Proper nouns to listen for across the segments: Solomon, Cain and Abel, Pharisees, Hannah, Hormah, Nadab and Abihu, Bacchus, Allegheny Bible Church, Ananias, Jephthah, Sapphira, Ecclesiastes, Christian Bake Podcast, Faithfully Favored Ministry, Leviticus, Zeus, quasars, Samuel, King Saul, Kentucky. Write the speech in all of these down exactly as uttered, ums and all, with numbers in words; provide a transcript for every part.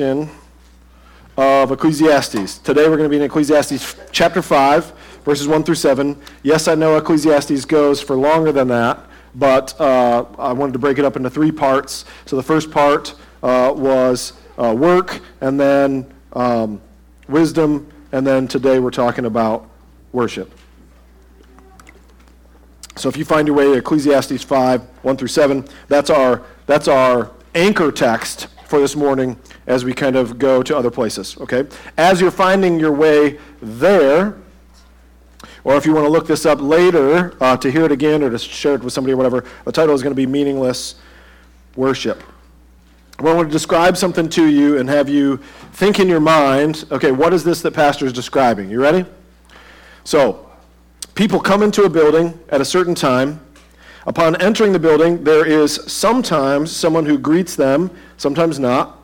Of Ecclesiastes. Today we're going to be in Ecclesiastes chapter five, verses one through seven. Yes, I know Ecclesiastes goes for longer than that, but uh, I wanted to break it up into three parts. So the first part uh, was uh, work, and then um, wisdom, and then today we're talking about worship. So if you find your way to Ecclesiastes five, one through seven, that's our that's our anchor text for this morning as we kind of go to other places, okay? As you're finding your way there, or if you want to look this up later uh, to hear it again or to share it with somebody or whatever, the title is going to be Meaningless Worship. I want to describe something to you and have you think in your mind, okay, what is this that Pastor is describing? You ready? So, people come into a building at a certain time. Upon entering the building, there is sometimes someone who greets them, sometimes not.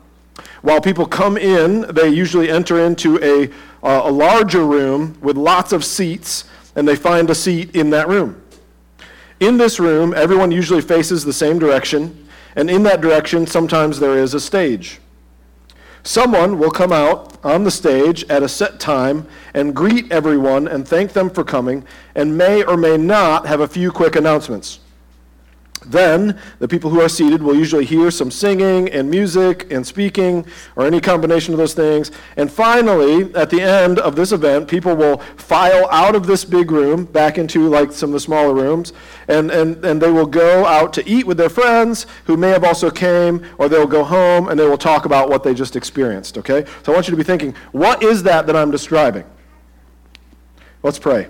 While people come in, they usually enter into a, uh, a larger room with lots of seats, and they find a seat in that room. In this room, everyone usually faces the same direction, and in that direction, sometimes there is a stage. Someone will come out on the stage at a set time and greet everyone and thank them for coming, and may or may not have a few quick announcements. Then, the people who are seated will usually hear some singing and music and speaking or any combination of those things. And finally, at the end of this event, people will file out of this big room back into like some of the smaller rooms, and, and, and they will go out to eat with their friends who may have also came, or they'll go home and they will talk about what they just experienced, okay? So I want you to be thinking, what is that that I'm describing? Let's pray.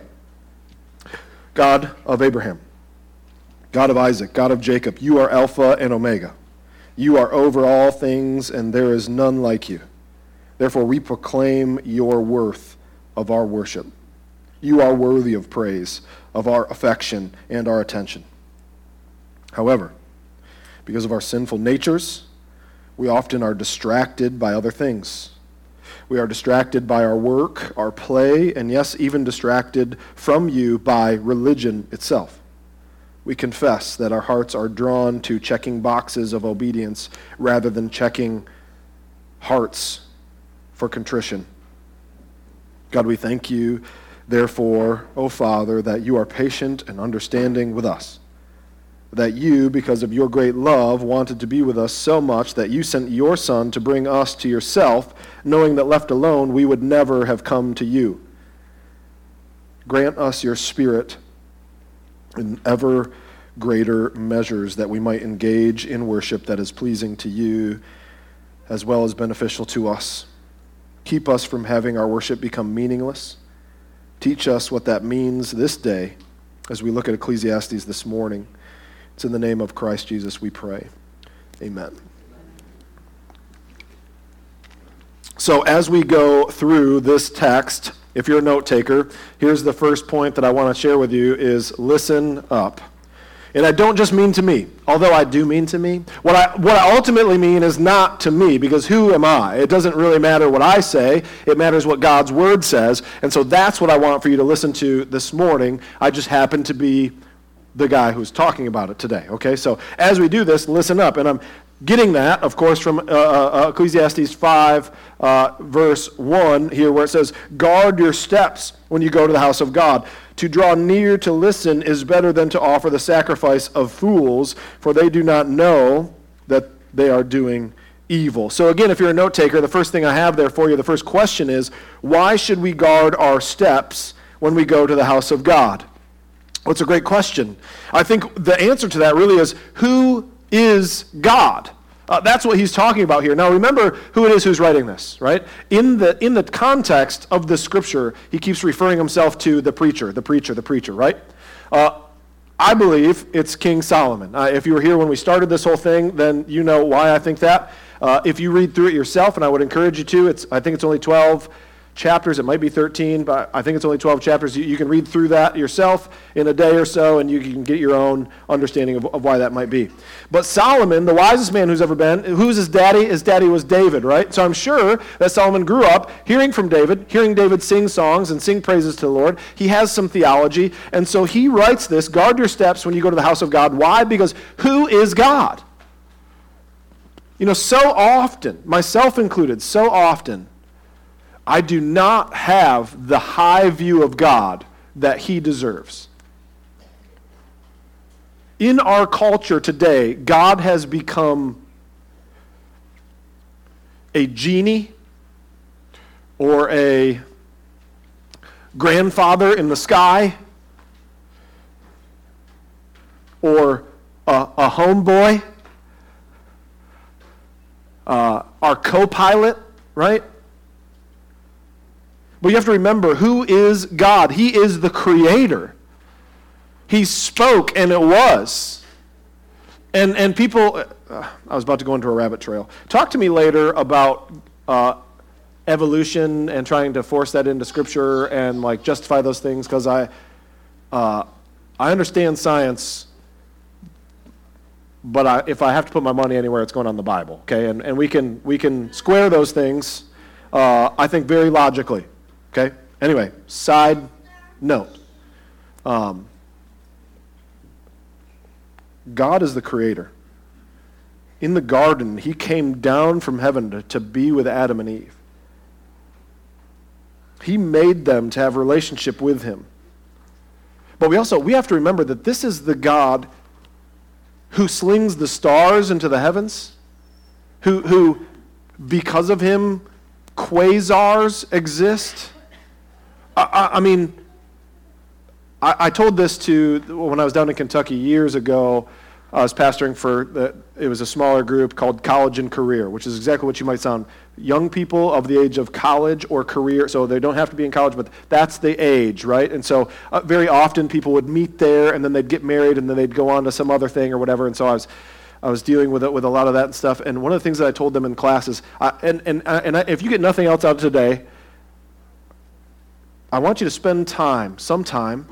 God of Abraham, God of Isaac, God of Jacob, you are Alpha and Omega. You are over all things, and there is none like you. Therefore, we proclaim your worth of our worship. You are worthy of praise, of our affection, and our attention. However, because of our sinful natures, we often are distracted by other things. We are distracted by our work, our play, and yes, even distracted from you by religion itself. We confess that our hearts are drawn to checking boxes of obedience rather than checking hearts for contrition. God, we thank you, therefore, O Father, that you are patient and understanding with us, that you, because of your great love, wanted to be with us so much that you sent your Son to bring us to yourself, knowing that left alone we would never have come to you. Grant us your Spirit in ever greater measures that we might engage in worship that is pleasing to you as well as beneficial to us. Keep us from having our worship become meaningless. Teach us what that means this day as we look at Ecclesiastes this morning. It's in the name of Christ Jesus we pray. Amen. So as we go through this text, if you're a note taker, here's the first point that I want to share with you is listen up. And I don't just mean to me, although I do mean to me. What I what I ultimately mean is not to me, because who am I? It doesn't really matter what I say. It matters what God's word says. And so that's what I want for you to listen to this morning. I just happen to be the guy who's talking about it today, okay? So as we do this, listen up. And I'm getting that, of course, from uh, uh, Ecclesiastes five, uh, verse one here, where it says, guard your steps when you go to the house of God. To draw near to listen is better than to offer the sacrifice of fools, for they do not know that they are doing evil. So again, if you're a note taker, the first thing I have there for you, the first question is, why should we guard our steps when we go to the house of God? Well, it's a great question. I think the answer to that really is, who is God? Uh, that's what he's talking about here. Now remember who it is who's writing this, right? In the in the context of the scripture, he keeps referring himself to the preacher, the preacher, the preacher, right? Uh, I believe it's King Solomon. Uh, if you were here when we started this whole thing, then you know why I think that. Uh, if you read through it yourself, and I would encourage you to, it's I think it's only twelve chapters, it might be thirteen, but I think it's only twelve chapters. You, you can read through that yourself in a day or so, and you can get your own understanding of, of why that might be. But Solomon, the wisest man who's ever been, who's his daddy? His daddy was David, right? So I'm sure that Solomon grew up hearing from David, hearing David sing songs and sing praises to the Lord. He has some theology, and so he writes this, guard your steps when you go to the house of God. Why? Because who is God? You know, so often, myself included, so often, I do not have the high view of God that he deserves. In our culture today, God has become a genie or a grandfather in the sky or a, a homeboy, uh, our co-pilot, right? But you have to remember, who is God? He is the creator. He spoke, and it was. And and people, uh, I was about to go into a rabbit trail. Talk to me later about uh, evolution and trying to force that into Scripture and like justify those things, because I, uh, I understand science, but I, if I have to put my money anywhere, it's going on the Bible. Okay, and and we can we can square those things, uh, I think, very logically. Okay. Anyway, side note. Um, God is the creator. In the garden, he came down from heaven to, to be with Adam and Eve. He made them to have a relationship with him. But we also, we have to remember that this is the God who slings the stars into the heavens, who, who because of him, quasars exist. I, I, I mean, I, I told this to, when I was down in Kentucky years ago, I was pastoring for, the, it was a smaller group called College and Career, which is exactly what you might sound. Young people of the age of college or career, so they don't have to be in college, but that's the age, right? And so uh, very often people would meet there, and then they'd get married, and then they'd go on to some other thing or whatever, and so I was I was dealing with it, with a lot of that and stuff, and one of the things that I told them in class is, I, and and and I, if you get nothing else out of today, I want you to spend time, some time,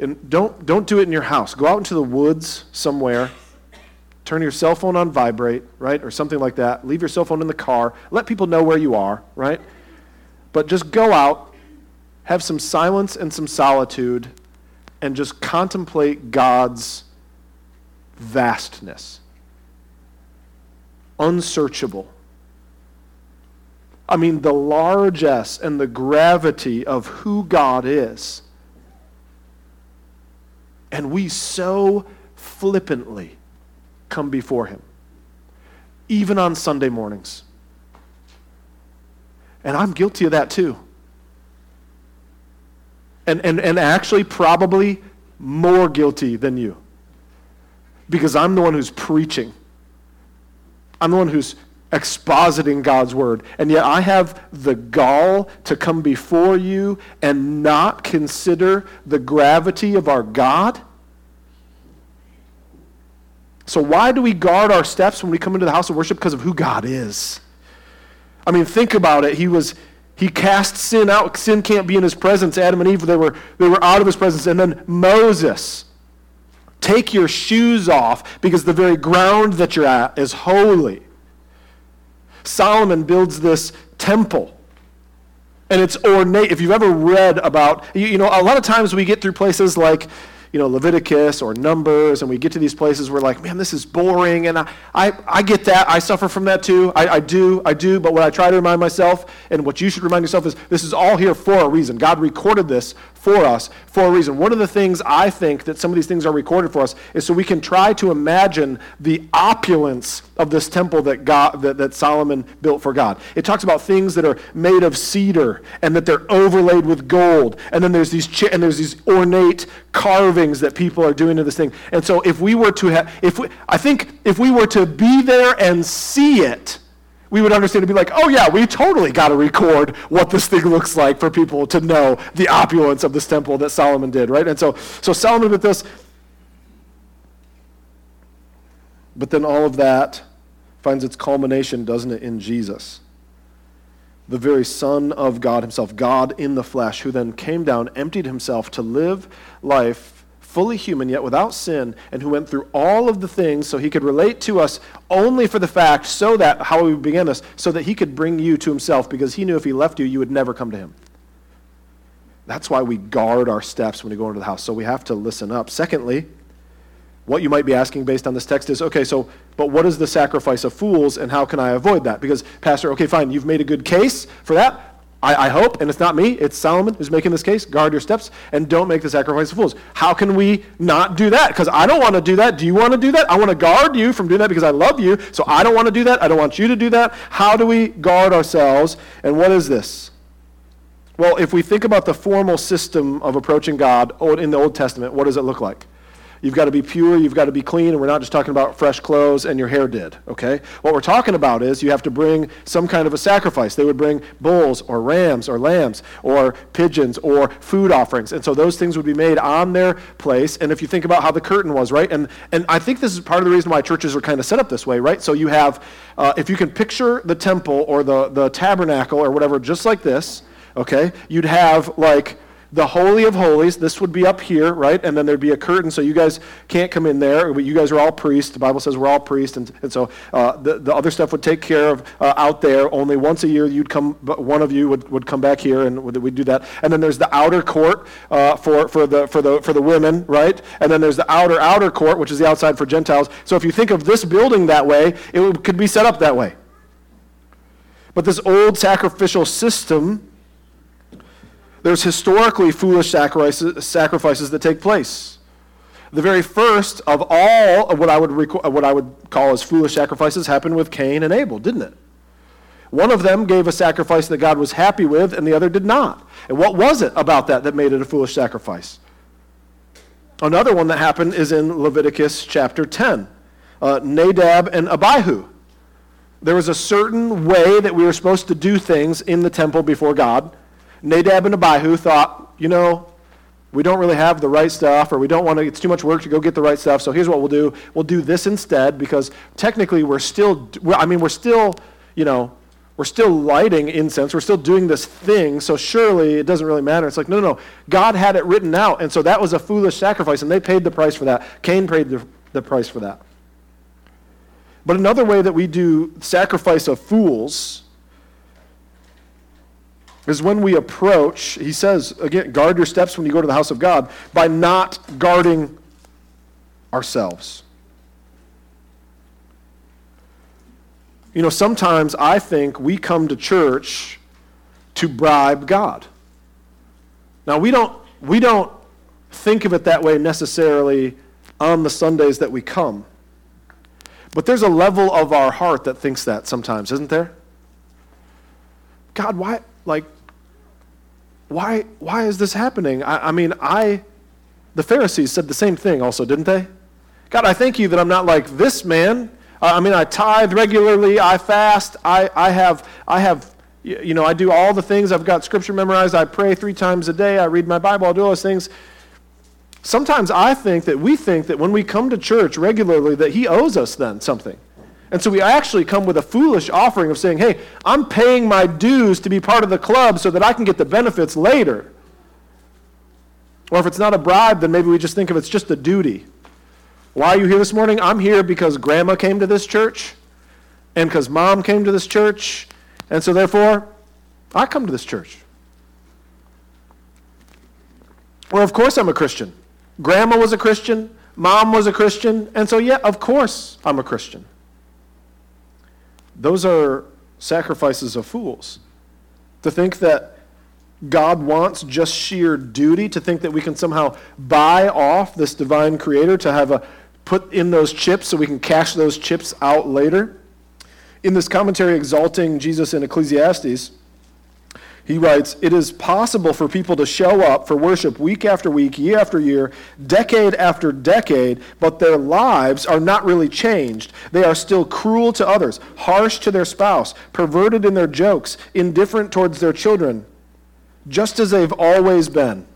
and don't don't do it in your house. Go out into the woods somewhere, turn your cell phone on vibrate, right, or something like that. Leave your cell phone in the car. Let people know where you are, right? But just go out, have some silence and some solitude, and just contemplate God's vastness, unsearchable. I mean, the largesse and the gravity of who God is. And we so flippantly come before him, even on Sunday mornings. And I'm guilty of that too. And and, and actually probably more guilty than you. Because I'm the one who's preaching. I'm the one who's expositing God's word. And yet I have the gall to come before you and not consider the gravity of our God. So why do we guard our steps when we come into the house of worship? Because of who God is. I mean, think about it. He was... He cast sin out. Sin can't be in his presence. Adam and Eve, they were, they were out of his presence. And then Moses... Take your shoes off, because the very ground that you're at is holy. Solomon builds this temple, and it's ornate. If you've ever read about, you, you know, a lot of times we get through places like, you know, Leviticus or Numbers, and we get to these places where like, man, this is boring, and I, I, I get that. I suffer from that too. I, I do, I do, but what I try to remind myself, and what you should remind yourself, is this is all here for a reason. God recorded this for us for a reason. One of the things I think that some of these things are recorded for us is so we can try to imagine the opulence of this temple that God, that, that Solomon built for God. It talks about things that are made of cedar, and that they're overlaid with gold, and then there's these chi- and there's these ornate carvings that people are doing to this thing. And so if we were to have, if we, I think if we were to be there and see it, we would understand to be like, oh yeah, we totally got to record what this thing looks like for people to know the opulence of this temple that Solomon did, right? And so, so Solomon with this, but then all of that finds its culmination, doesn't it, in Jesus, the very Son of God himself, God in the flesh, who then came down, emptied himself to live life fully human, yet without sin, and who went through all of the things so he could relate to us only for the fact, so that, how we began this, so that he could bring you to himself, because he knew if he left you, you would never come to him. That's why we guard our steps when we go into the house, so we have to listen up. Secondly, What you might be asking based on this text is, okay, so, but what is the sacrifice of fools and how can I avoid that? Because, Pastor, okay, fine, you've made a good case for that, I, I hope, and it's not me, it's Solomon who's making this case. Guard your steps and don't make the sacrifice of fools. How can we not do that? Because I don't want to do that. Do you want to do that? I want to guard you from doing that because I love you, so I don't want to do that. I don't want you to do that. How do we guard ourselves, and what is this? Well, if we think about the formal system of approaching God in the Old Testament, what does it look like? You've got to be pure, you've got to be clean, and we're not just talking about fresh clothes and your hair did, okay? What we're talking about is you have to bring some kind of a sacrifice. They would bring bulls or rams or lambs or pigeons or food offerings, and so those things would be made on their place, and if you think about how the curtain was, right? And and I think this is part of the reason why churches are kind of set up this way, right? So you have, uh, if you can picture the temple or the, the tabernacle or whatever just like this, okay, you'd have like the Holy of Holies, this would be up here, right? And then there'd be a curtain, so you guys can't come in there. You guys are all priests. The Bible says we're all priests, and, and so uh, the, the other stuff would take care of uh, out there. Only once a year you'd come, one of you would, would come back here, and we'd do that. And then there's the outer court uh, for, for, the, for, the, for the women, right? And then there's the outer, outer court, which is the outside for Gentiles. So if you think of this building that way, it could be set up that way. But this old sacrificial system, there's historically foolish sacrifices that take place. The very first of all of what I would reco- what I would call as foolish sacrifices happened with Cain and Abel, didn't it? One of them gave a sacrifice that God was happy with, and the other did not. And what was it about that that made it a foolish sacrifice? Another one that happened is in Leviticus chapter ten. Uh, Nadab and Abihu. There was a certain way that we were supposed to do things in the temple before God. Nadab and Abihu thought, you know, we don't really have the right stuff, or we don't want to, it's too much work to go get the right stuff, so here's what we'll do. We'll do this instead, because technically we're still, I mean, we're still, you know, we're still lighting incense, we're still doing this thing, so surely it doesn't really matter. It's like, no, no, no, God had it written out, and so that was a foolish sacrifice, and they paid the price for that. Cain paid the, the price for that. But another way that we do sacrifice of fools is when we approach, he says, again, guard your steps when you go to the house of God by not guarding ourselves. You know, sometimes I think we come to church to bribe God. Now, we don't, we don't think of it that way necessarily on the Sundays that we come. But there's a level of our heart that thinks that sometimes, isn't there? God, why, like, Why why is this happening? I, I mean, I, the Pharisees said the same thing also, didn't they? God, I thank you that I'm not like this man. Uh, I mean, I tithe regularly. I fast. I, I have, I have, you know, I do all the things. I've got scripture memorized. I pray three times a day. I read my Bible. I do all those things. Sometimes I think that we think that when we come to church regularly that he owes us then something. And so we actually come with a foolish offering of saying, hey, I'm paying my dues to be part of the club so that I can get the benefits later. Or if it's not a bribe, then maybe we just think of it's just a duty. Why are you here this morning? I'm here because grandma came to this church and because mom came to this church. And so therefore, I come to this church. Or of course I'm a Christian. Grandma was a Christian. Mom was a Christian. And so yeah, of course I'm a Christian. Those are sacrifices of fools. To think that God wants just sheer duty, to think that we can somehow buy off this divine creator, to have a put in those chips so we can cash those chips out later. In this commentary exalting Jesus in Ecclesiastes, he writes, "It is possible for people to show up for worship week after week, year after year, decade after decade, but their lives are not really changed. They are still cruel to others, harsh to their spouse, perverted in their jokes, indifferent towards their children, just as they've always been."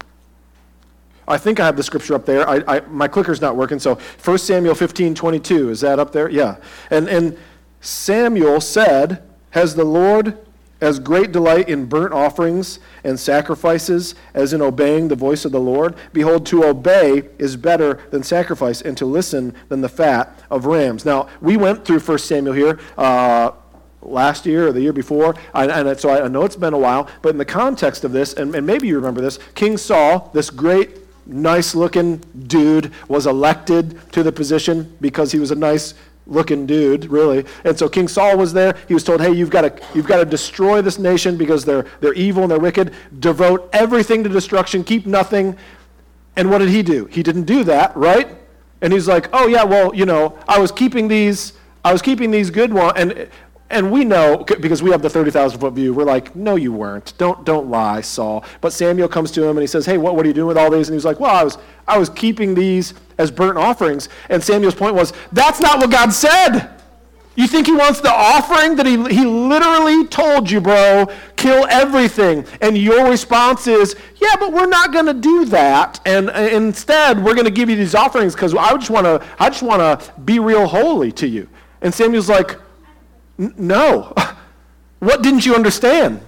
I think I have the scripture up there. I, I, my clicker's not working, so First Samuel fifteen twenty-two, is that up there? Yeah. And, and Samuel said, "Has the Lord as great delight in burnt offerings and sacrifices as in obeying the voice of the Lord? Behold, to obey is better than sacrifice, and to listen than the fat of rams." Now, we went through First Samuel here uh, last year or the year before, and, and so I know it's been a while, but in the context of this, and, and maybe you remember this, King Saul, this great nice-looking dude was elected to the position because he was a nice-looking dude, really. And so King Saul was there. He was told, hey, you've got to you've got to destroy this nation because they're they're evil and they're wicked. Devote everything to destruction. Keep nothing. And what did he do? He didn't do that, right? And he's like, oh, yeah, well, you know, I was keeping these, I was keeping these good ones. And and we know, because we have the thirty thousand foot view, we're like, no, you weren't. Don't don't lie, Saul. But Samuel comes to him and he says, hey, what, what are you doing with all these? And he's like, well, I was I was keeping these as burnt offerings. And Samuel's point was, that's not what God said. You think he wants the offering that he he literally told you, bro, kill everything. And your response is, yeah, but we're not going to do that. And, and instead, we're going to give you these offerings because I just want to I just want to be real holy to you. And Samuel's like, no. What didn't you understand?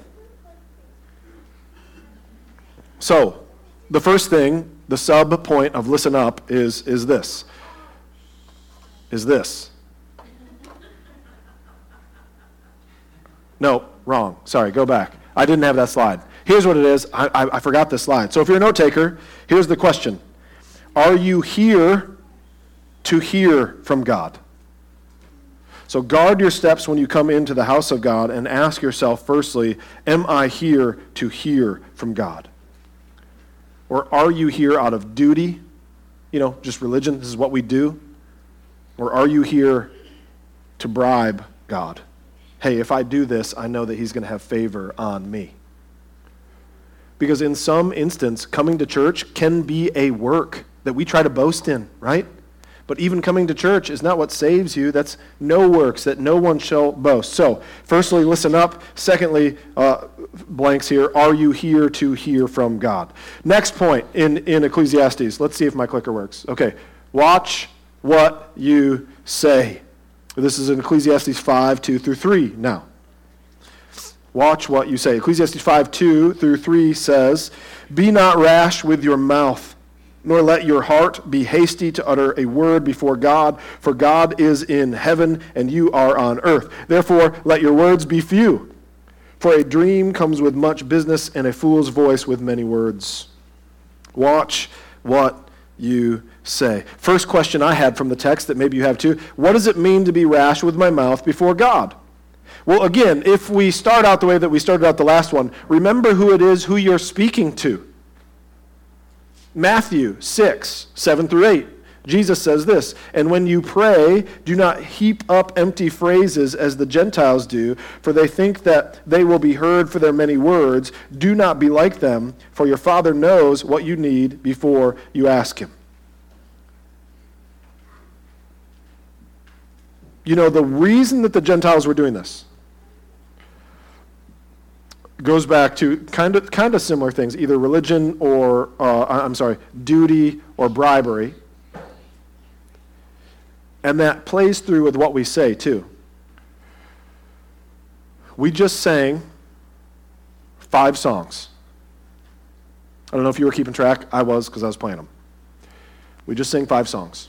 So, the first thing, the sub point of listen up is is this. Is this. No, wrong. Sorry, go back. I didn't have that slide. Here's what it is. I, I, I forgot this slide. So if you're a note taker, here's the question. Are you here to hear from God? So guard your steps when you come into the house of God and ask yourself, firstly, am I here to hear from God? Or are you here out of duty? You know, just religion, this is what we do. Or are you here to bribe God? Hey, if I do this, I know that he's going to have favor on me. Because in some instance, coming to church can be a work that we try to boast in, right? But even coming to church is not what saves you. That's no works, that no one shall boast. So, firstly, listen up. Secondly, uh, blanks here, are you here to hear from God? Next point in, in Ecclesiastes. Let's see if my clicker works. Okay, watch what you say. This is in Ecclesiastes five, two through three now. Watch what you say. Ecclesiastes five, two through three says, be not rash with your mouth, nor let your heart be hasty to utter a word before God, for God is in heaven and you are on earth. Therefore, let your words be few, for a dream comes with much business and a fool's voice with many words. Watch what you say. First question I had from the text that maybe you have too, what does it mean to be rash with my mouth before God? Well, again, if we start out the way that we started out the last one, remember who it is who you're speaking to. Matthew six, seven through eight. Jesus says this, and when you pray, do not heap up empty phrases as the Gentiles do, for they think that they will be heard for their many words. Do not be like them, for your Father knows what you need before you ask him. You know, the reason that the Gentiles were doing this goes back to kind of kind of similar things, either religion or, uh, I'm sorry, duty or bribery. And that plays through with what we say, too. We just sang five songs. I don't know if you were keeping track. I was, because I was playing them. We just sang five songs.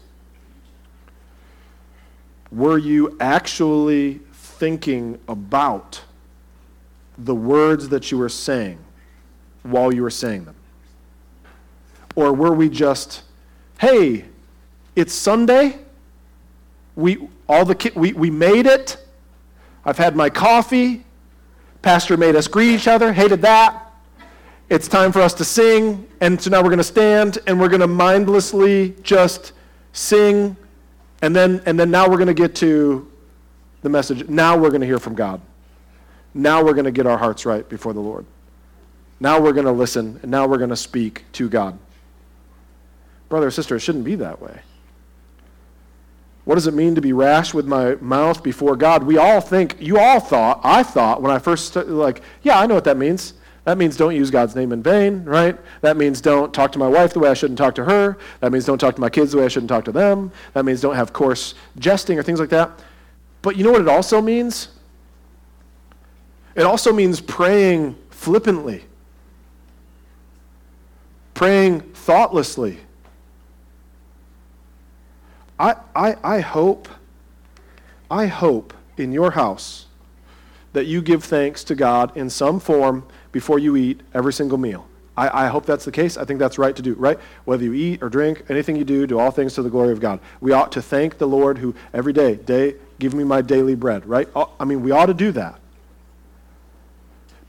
Were you actually thinking about the words that you were saying while you were saying them? Or were we just, hey, it's Sunday. We all the ki- we we made it. I've had my coffee. Pastor made us greet each other. Hated that. It's time for us to sing. And so now we're going to stand and we're going to mindlessly just sing. And then, and then now we're going to get to the message. Now we're going to hear from God. Now we're going to get our hearts right before the Lord. Now we're going to listen, and now we're going to speak to God. Brother or sister, it shouldn't be that way. What does it mean to be rash with my mouth before God? We all think, you all thought, I thought when I first started, like, yeah, I know what that means. That means don't use God's name in vain, right? That means don't talk to my wife the way I shouldn't talk to her. That means don't talk to my kids the way I shouldn't talk to them. That means don't have coarse jesting or things like that. But you know what it also means? It also means praying flippantly, praying thoughtlessly. I, I, I hope, I hope in your house that you give thanks to God in some form before you eat every single meal. I, I hope that's the case. I think that's right to do, right? Whether you eat or drink, anything you do, do all things to the glory of God. We ought to thank the Lord who every day, day, give me my daily bread, right? I mean, we ought to do that.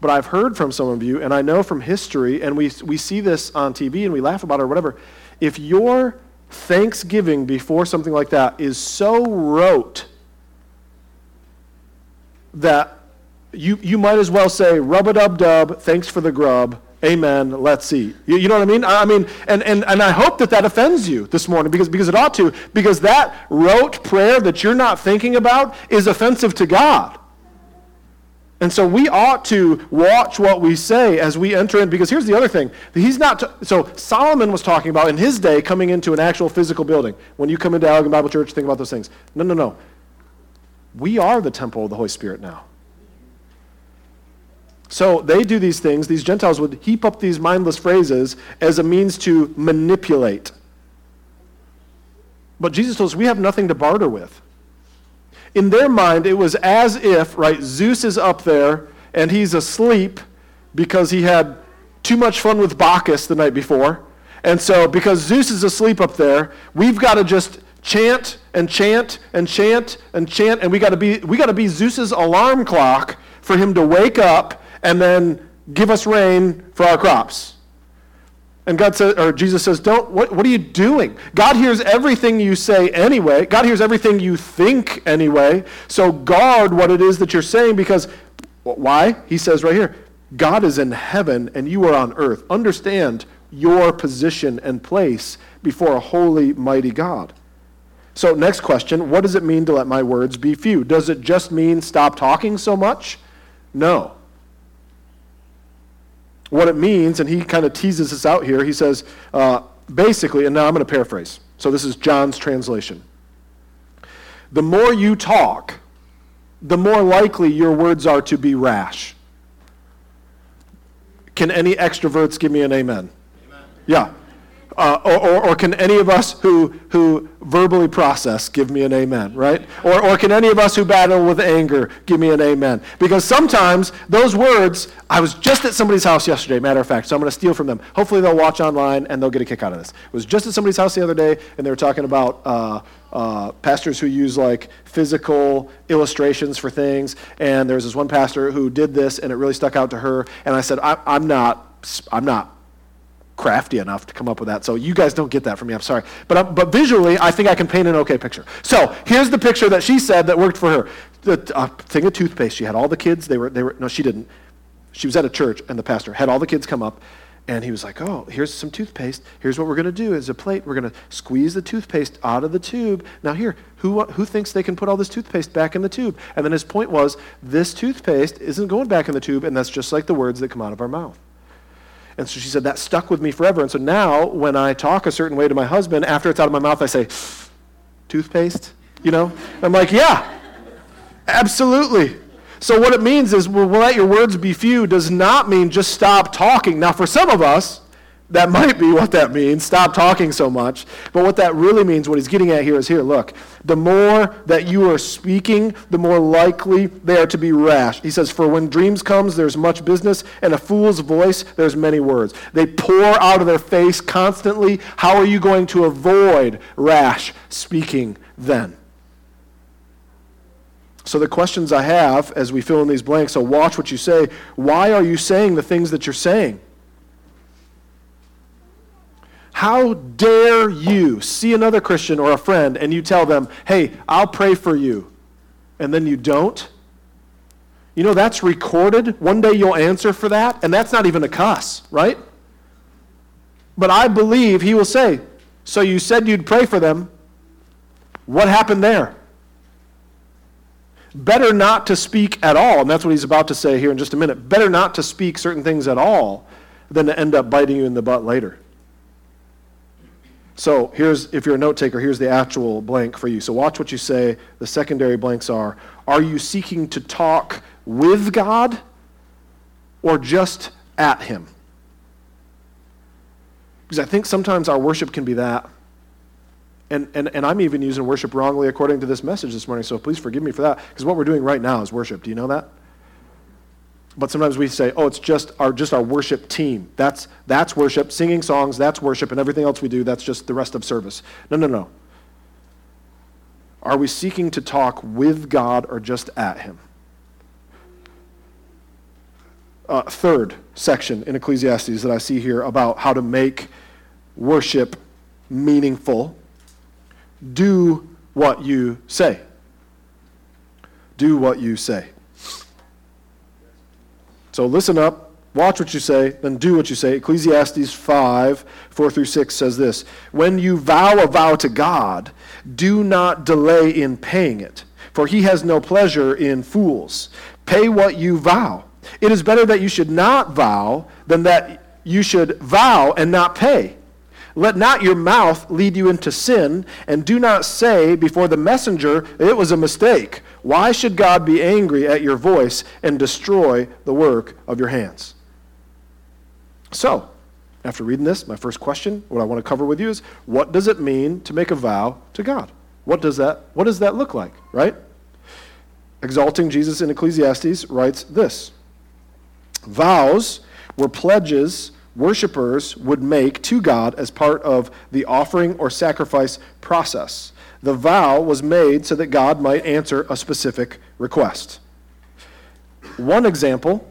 But I've heard from some of you, and I know from history, and we we see this on T V, and we laugh about it or whatever. If your thanksgiving before something like that is so rote that you you might as well say, rub-a-dub-dub, thanks for the grub, amen, let's eat. You, you know what I mean? I mean, and, and, and I hope that that offends you this morning, because, because it ought to, because that rote prayer that you're not thinking about is offensive to God. And so we ought to watch what we say as we enter in, because here's the other thing. He's not t- so Solomon was talking about in his day coming into an actual physical building. When you come into Allegheny Bible Church, think about those things. No, no, no. We are the temple of the Holy Spirit now. So they do these things. These Gentiles would heap up these mindless phrases as a means to manipulate. But Jesus told us we have nothing to barter with. In their mind, it was as if, right, Zeus is up there and he's asleep because he had too much fun with Bacchus the night before. And so because Zeus is asleep up there, we've got to just chant and chant and chant and chant, and we got to be we got to be Zeus's alarm clock for him to wake up and then give us rain for our crops. And God says, or Jesus says, don't, what, what are you doing? God hears everything you say anyway. God hears everything you think anyway. So guard what it is that you're saying, because why? He says right here, God is in heaven and you are on earth. Understand your position and place before a holy, mighty God. So next question, what does it mean to let my words be few? Does it just mean stop talking so much? No. What it means, and he kind of teases us out here, he says, uh, basically, and now I'm going to paraphrase. So this is John's translation. The more you talk, the more likely your words are to be rash. Can any extroverts give me an amen? Amen. Yeah. Uh, or, or, or can any of us who who verbally process give me an amen, right? Or, or can any of us who battle with anger give me an amen? Because sometimes those words, I was just at somebody's house yesterday, matter of fact, so I'm going to steal from them. Hopefully they'll watch online and they'll get a kick out of this. I was just at somebody's house the other day, and they were talking about uh, uh, pastors who use like physical illustrations for things, and there was this one pastor who did this, and it really stuck out to her, and I said, I, I'm not, I'm not, crafty enough to come up with that. So you guys don't get that from me. I'm sorry. But um, but visually, I think I can paint an okay picture. So here's the picture that she said that worked for her. The uh, thing of toothpaste. She had all the kids. They were, they were, no, she didn't. She was at a church, and the pastor had all the kids come up, and he was like, oh, here's some toothpaste. Here's what we're going to do as a plate. We're going to squeeze the toothpaste out of the tube. Now here, who who thinks they can put all this toothpaste back in the tube? And then his point was, this toothpaste isn't going back in the tube, and that's just like the words that come out of our mouth. And so she said, that stuck with me forever. And so now when I talk a certain way to my husband, after it's out of my mouth, I say, toothpaste, you know? I'm like, yeah, absolutely. So what it means is, well, let your words be few does not mean just stop talking. Now, for some of us, that might be what that means, stop talking so much. But what that really means, what he's getting at here is, here, look, the more that you are speaking, the more likely they are to be rash. He says, for when dreams comes, there's much business, and a fool's voice, there's many words. They pour out of their face constantly. How are you going to avoid rash speaking then? So the questions I have as we fill in these blanks, so watch what you say. Why are you saying the things that you're saying? How dare you see another Christian or a friend and you tell them, hey, I'll pray for you, and then you don't? You know, that's recorded. One day you'll answer for that, and that's not even a cuss, right? But I believe he will say, so you said you'd pray for them. What happened there? Better not to speak at all, and that's what he's about to say here in just a minute. Better not to speak certain things at all than to end up biting you in the butt later. So here's, if you're a note taker, here's the actual blank for you. So watch what you say. The secondary blanks are, are you seeking to talk with God or just at him? Because I think sometimes our worship can be that. And, and, and I'm even using worship wrongly according to this message this morning, so please forgive me for that, because what we're doing right now is worship. Do you know that? But sometimes we say, oh, it's just our just our worship team. That's that's worship. Singing songs, that's worship. And everything else we do, that's just the rest of service. No, no, no. Are we seeking to talk with God or just at him? Uh, third section in Ecclesiastes that I see here about how to make worship meaningful. Do what you say. Do what you say. So listen up, watch what you say, then do what you say. Ecclesiastes five, four through six says this: when you vow a vow to God, do not delay in paying it, for he has no pleasure in fools. Pay what you vow. It is better that you should not vow than that you should vow and not pay. Let not your mouth lead you into sin, and do not say before the messenger, it was a mistake. Why should God be angry at your voice and destroy the work of your hands? So, after reading this, my first question, what I want to cover with you is, what does it mean to make a vow to God? What does that, what does that look like, right? Exalting Jesus in Ecclesiastes writes this: vows were pledges worshipers would make to God as part of the offering or sacrifice process. The vow was made so that God might answer a specific request. One example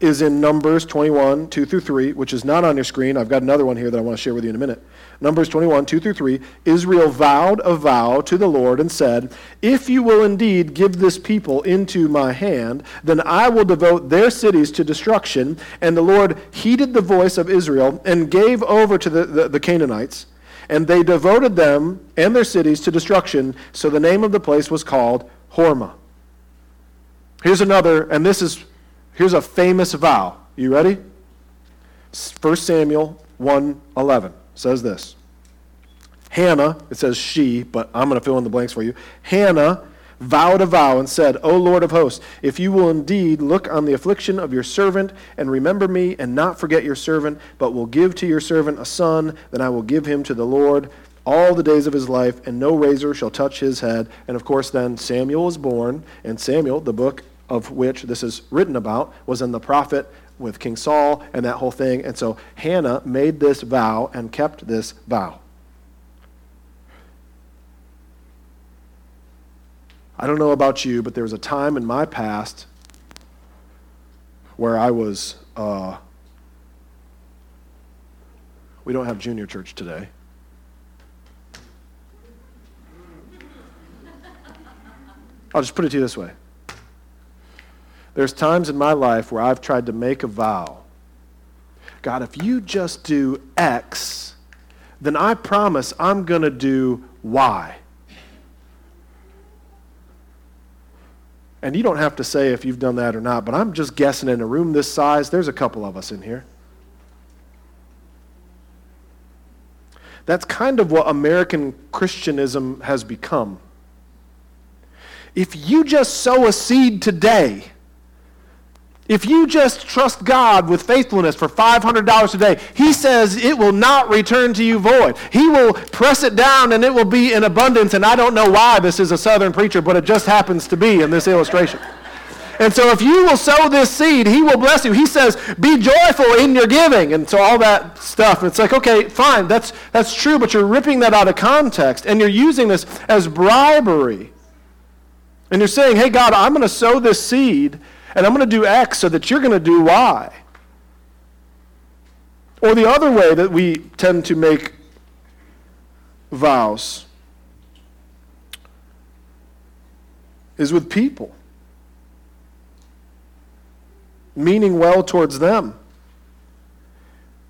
is in Numbers twenty-one, two through three, which is not on your screen. I've got another one here that I want to share with you in a minute. Numbers twenty-one, two through three, Israel vowed a vow to the Lord and said, if you will indeed give this people into my hand, then I will devote their cities to destruction. And the Lord heeded the voice of Israel and gave over to the, the, the Canaanites, and they devoted them and their cities to destruction, so the name of the place was called Hormah. Here's another, and this is Here's a famous vow. You ready? First Samuel one eleven says this. Hannah, it says she, but I'm going to fill in the blanks for you. Hannah vowed a vow and said, O Lord of hosts, if you will indeed look on the affliction of your servant and remember me and not forget your servant, but will give to your servant a son, then I will give him to the Lord all the days of his life, and no razor shall touch his head. And of course then Samuel is born, and Samuel, the book of which this is written about, was in the prophet with King Saul and that whole thing. And so Hannah made this vow and kept this vow. I don't know about you, but there was a time in my past where I was, uh, we don't have junior church today. I'll just put it to you this way. There's times in my life where I've tried to make a vow. God, if you just do X, then I promise I'm going to do Y. And you don't have to say if you've done that or not, but I'm just guessing in a room this size, there's a couple of us in here. That's kind of what American Christianism has become. If you just sow a seed today, if you just trust God with faithfulness for five hundred dollars a day, he says it will not return to you void. He will press it down and it will be in abundance. And I don't know why this is a Southern preacher, but it just happens to be in this illustration. And so if you will sow this seed, he will bless you. He says, be joyful in your giving. And so all that stuff. It's like, okay, fine, that's, that's true, but you're ripping that out of context and you're using this as bribery. And you're saying, hey, God, I'm going to sow this seed, and I'm going to do X so that you're going to do Y. Or the other way that we tend to make vows is with people, meaning well towards them.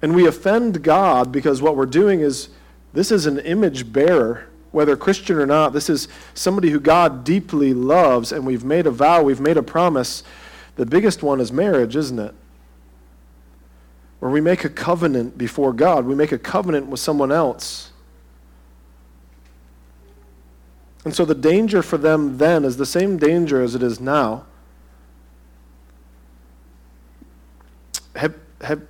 And we offend God because what we're doing is, this is an image bearer. Whether Christian or not, this is somebody who God deeply loves, and we've made a vow, we've made a promise. The biggest one is marriage, isn't it? Where we make a covenant before God. We make a covenant with someone else. And so the danger for them then is the same danger as it is now. Have, have,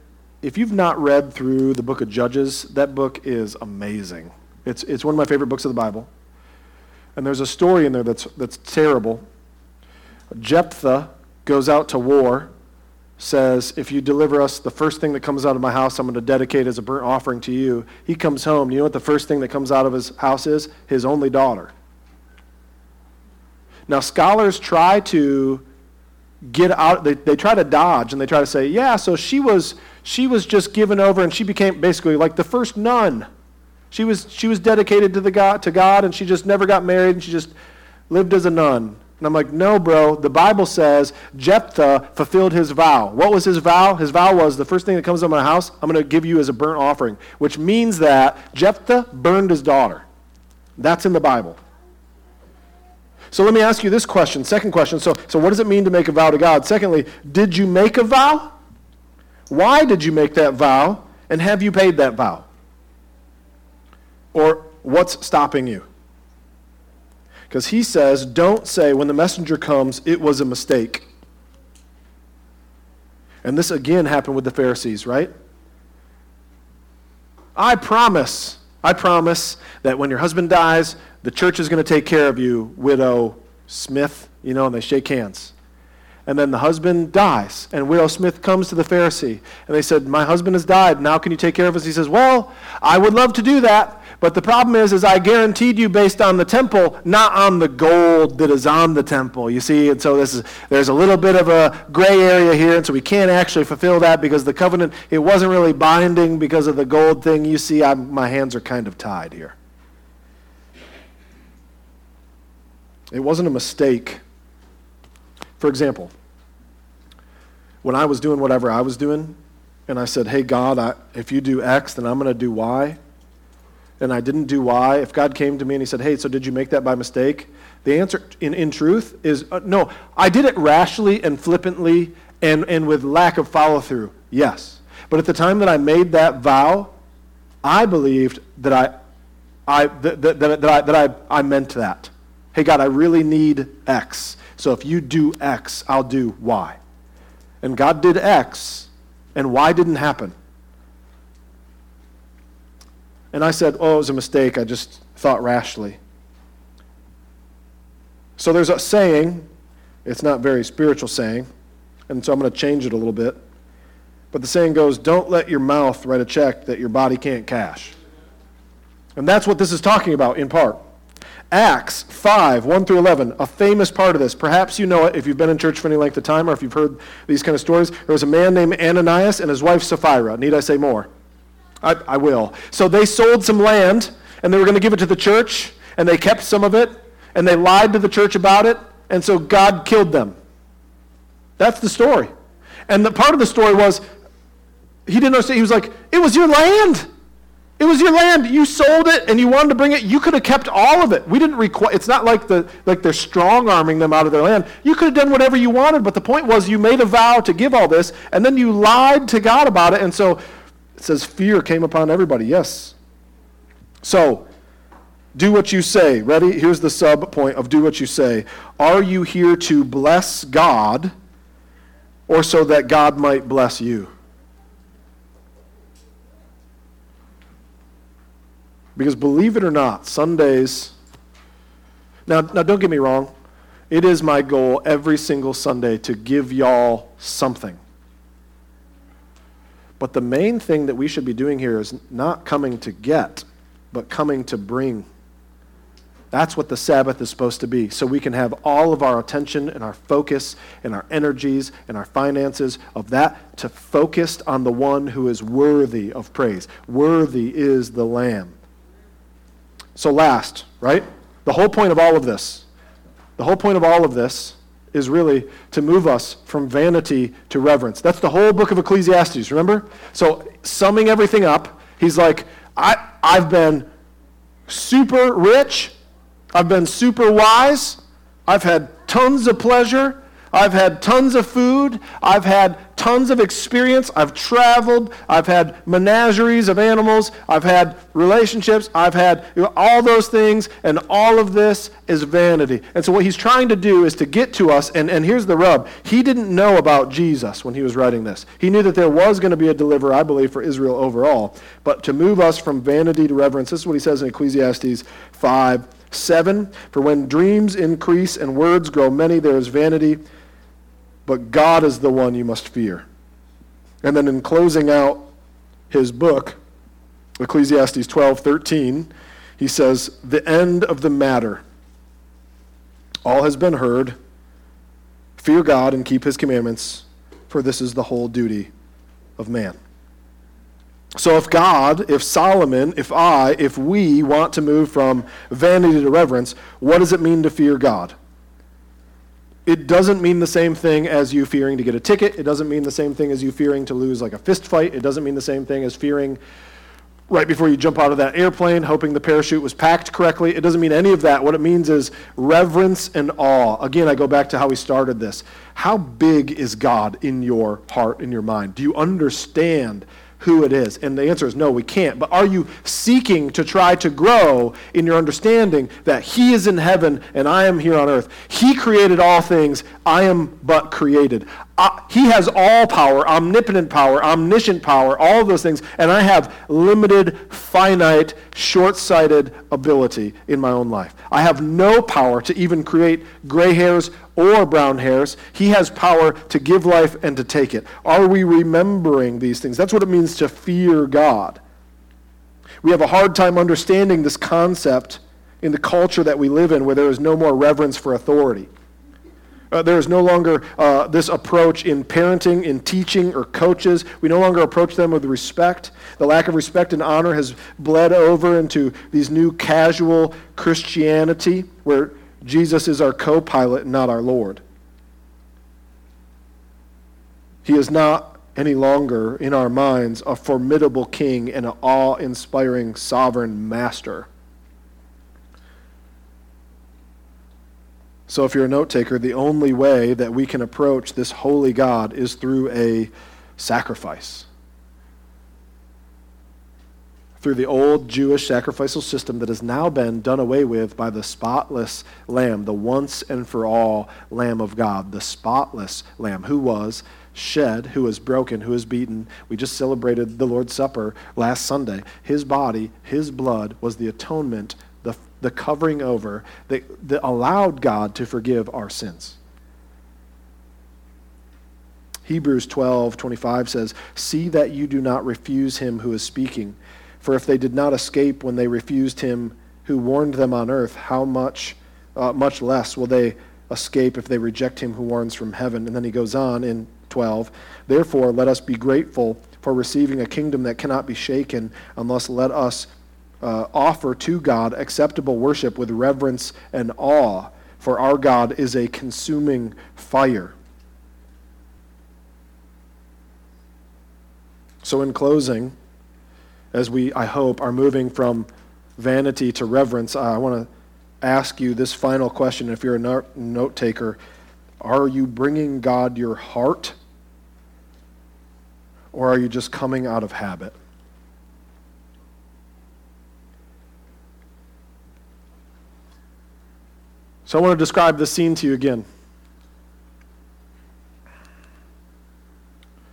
if you've not read through the book of Judges, that book is amazing. It's it's one of my favorite books of the Bible. And there's a story in there that's that's terrible. Jephthah goes out to war says, if you deliver us the first thing that comes out of my house, I'm going to dedicate as a burnt offering to you. He comes home. Do you know what the first thing that comes out of his house is? His only daughter. Now, scholars try to get out, they, they try to dodge, and they try to say, yeah, so she was she was just given over, and she became basically like the first nun. She was she was dedicated to the God to God, and she just never got married, and she just lived as a nun. And I'm like, no, bro, the Bible says Jephthah fulfilled his vow. What was his vow? His vow was, the first thing that comes out of my house, I'm going to give you as a burnt offering, which means that Jephthah burned his daughter. That's in the Bible. So let me ask you this question, second question. So, so what does it mean to make a vow to God? Secondly, did you make a vow? Why did you make that vow? And have you paid that vow? Or what's stopping you? Because he says, don't say when the messenger comes, it was a mistake. And this again happened with the Pharisees, right? I promise, I promise that when your husband dies, the church is going to take care of you, Widow Smith, you know, and they shake hands. And then the husband dies, and Widow Smith comes to the Pharisee, and they said, my husband has died, now can you take care of us? He says, well, I would love to do that, but the problem is, is I guaranteed you based on the temple, not on the gold that is on the temple, you see? And so this is there's a little bit of a gray area here, and so we can't actually fulfill that because the covenant, it wasn't really binding because of the gold thing. You see, I'm, my hands are kind of tied here. It wasn't a mistake. For example, when I was doing whatever I was doing, and I said, hey, God, I, if you do X, then I'm going to do Y, and I didn't do Y, if God came to me and he said, hey, so did you make that by mistake? The answer, in, in truth, is uh, no. I did it rashly and flippantly and, and with lack of follow-through, yes. But at the time that I made that vow, I believed that I, I that, that, that, that I, that I, I meant that. Hey, God, I really need X. So if you do X, I'll do Y. And God did X, and Y didn't happen. And I said, oh, it was a mistake. I just thought rashly. So there's a saying. It's not a very spiritual saying, and so I'm going to change it a little bit. But the saying goes, don't let your mouth write a check that your body can't cash. And that's what this is talking about in part. Acts five, one through eleven, a famous part of this. Perhaps you know it if you've been in church for any length of time or if you've heard these kind of stories. There was a man named Ananias and his wife Sapphira. Need I say more? I, I will. So they sold some land, and they were going to give it to the church, and they kept some of it, and they lied to the church about it, and so God killed them. That's the story. And the part of the story was, he didn't understand. He was like, it was your land. It was your land. You sold it, and you wanted to bring it. You could have kept all of it. We didn't require. It's not like the like they're strong arming them out of their land. You could have done whatever you wanted. But the point was, you made a vow to give all this, and then you lied to God about it. And so, it says fear came upon everybody. Yes. So, do what you say. Ready? Here's the sub point of do what you say. Are you here to bless God, or so that God might bless you? Because believe it or not, Sundays, now, now don't get me wrong, it is my goal every single Sunday to give y'all something. But the main thing that we should be doing here is not coming to get, but coming to bring. That's what the Sabbath is supposed to be, so we can have all of our attention and our focus and our energies and our finances of that to focused on the one who is worthy of praise. Worthy is the Lamb. So last, right? The whole point of all of this, the whole point of all of this is really to move us from vanity to reverence. That's the whole book of Ecclesiastes, remember? So summing everything up, he's like, I, I've been super rich. I've been super wise. I've had tons of pleasure. I've had tons of food. I've had tons of experience. I've traveled. I've had menageries of animals. I've had relationships. I've had you know, all those things, and all of this is vanity. And so what he's trying to do is to get to us, and, and here's the rub. He didn't know about Jesus when he was writing this. He knew that there was going to be a deliverer, I believe, for Israel overall. But to move us from vanity to reverence, this is what he says in Ecclesiastes five, seven, for when dreams increase and words grow many, there is vanity. But God is the one you must fear. And then in closing out his book, Ecclesiastes twelve thirteen, he says, "The end of the matter. All has been heard. Fear God and keep his commandments, for this is the whole duty of man." So if God, if Solomon, if I, if we want to move from vanity to reverence, what does it mean to fear God? It doesn't mean the same thing as you fearing to get a ticket. It doesn't mean the same thing as you fearing to lose like a fist fight. It doesn't mean the same thing as fearing right before you jump out of that airplane, hoping the parachute was packed correctly. It doesn't mean any of that. What it means is reverence and awe. Again, I go back to how we started this. How big is God in your heart, in your mind? Do you understand who it is? And the answer is no, we can't. But are you seeking to try to grow in your understanding that he is in heaven and I am here on earth? He created all things. I am but created. I, he has all power, omnipotent power, omniscient power, all of those things. And I have limited, finite, short-sighted ability in my own life. I have no power to even create gray hairs or brown hairs. He has power to give life and to take it. Are we remembering these things? That's what it means to fear God. We have a hard time understanding this concept in the culture that we live in, where there is no more reverence for authority. Uh, there is no longer uh, this approach in parenting, in teaching, or coaches. We no longer approach them with respect. The lack of respect and honor has bled over into these new casual Christianity, where Jesus is our co-pilot, not our Lord. He is not any longer, in our minds, a formidable king and an awe-inspiring sovereign master. So if you're a note taker, the only way that we can approach this holy God is through a sacrifice. Through the old Jewish sacrificial system that has now been done away with by the spotless Lamb, the once and for all Lamb of God, the spotless Lamb who was shed, who was broken, who was beaten. We just celebrated the Lord's Supper last Sunday. His body, his blood was the atonement, the, the covering over that, that allowed God to forgive our sins. Hebrews twelve twenty-five says, "See that you do not refuse him who is speaking. For if they did not escape when they refused him who warned them on earth, how much uh, much less will they escape if they reject him who warns from heaven?" And then he goes on in twelve, "Therefore let us be grateful for receiving a kingdom that cannot be shaken, unless let us uh, offer to God acceptable worship with reverence and awe, for our God is a consuming fire." So in closing, as we, I hope, are moving from vanity to reverence, I want to ask you this final question. If you're a note taker, are you bringing God your heart, or are you just coming out of habit? So I want to describe this scene to you again.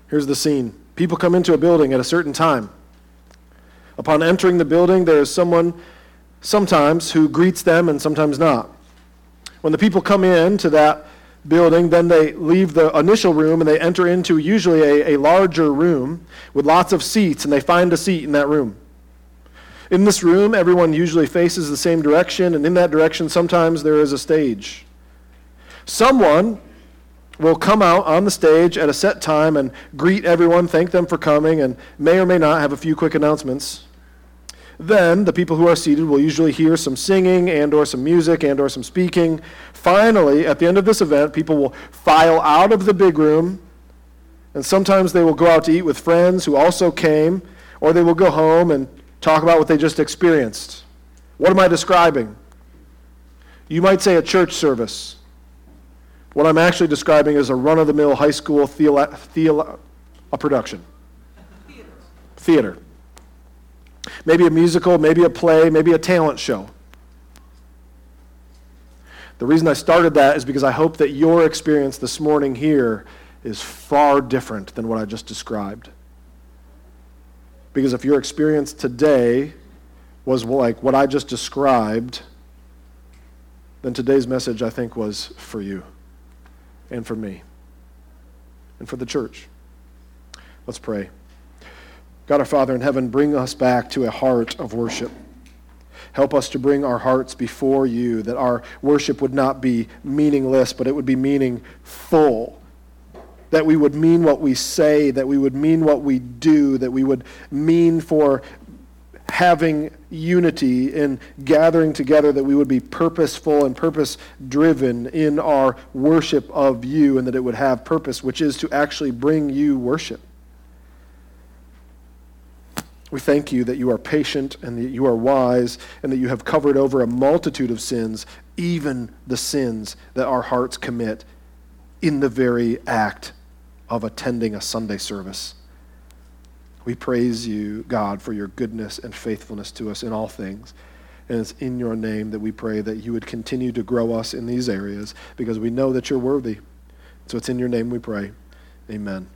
Here's the scene. People come into a building at a certain time. Upon entering the building, there is someone sometimes who greets them and sometimes not. When the people come in to that building, then they leave the initial room and they enter into usually a, a larger room with lots of seats, and they find a seat in that room. In this room, everyone usually faces the same direction, and in that direction, sometimes there is a stage. Someone will come out on the stage at a set time and greet everyone, thank them for coming, and may or may not have a few quick announcements. Then the people who are seated will usually hear some singing and or some music and or some speaking. Finally, at the end of this event, people will file out of the big room, and sometimes they will go out to eat with friends who also came, or they will go home and talk about what they just experienced. What am I describing? You might say a church service. What I'm actually describing is a run-of-the-mill high school theolo- theolo- a production. Theater. Theater. Maybe a musical, maybe a play, maybe a talent show. The reason I started that is because I hope that your experience this morning here is far different than what I just described. Because if your experience today was like what I just described, then today's message, I think, was for you. And for me, and for the church. Let's pray. God our Father in heaven, bring us back to a heart of worship. Help us to bring our hearts before you, that our worship would not be meaningless, but it would be meaningful. That we would mean what we say, that we would mean what we do, that we would mean for having unity in gathering together, that we would be purposeful and purpose-driven in our worship of you, and that it would have purpose, which is to actually bring you worship. We thank you that you are patient and that you are wise and that you have covered over a multitude of sins, even the sins that our hearts commit in the very act of attending a Sunday service. We praise you, God, for your goodness and faithfulness to us in all things. And it's in your name that we pray that you would continue to grow us in these areas because we know that you're worthy. So it's in your name we pray. Amen.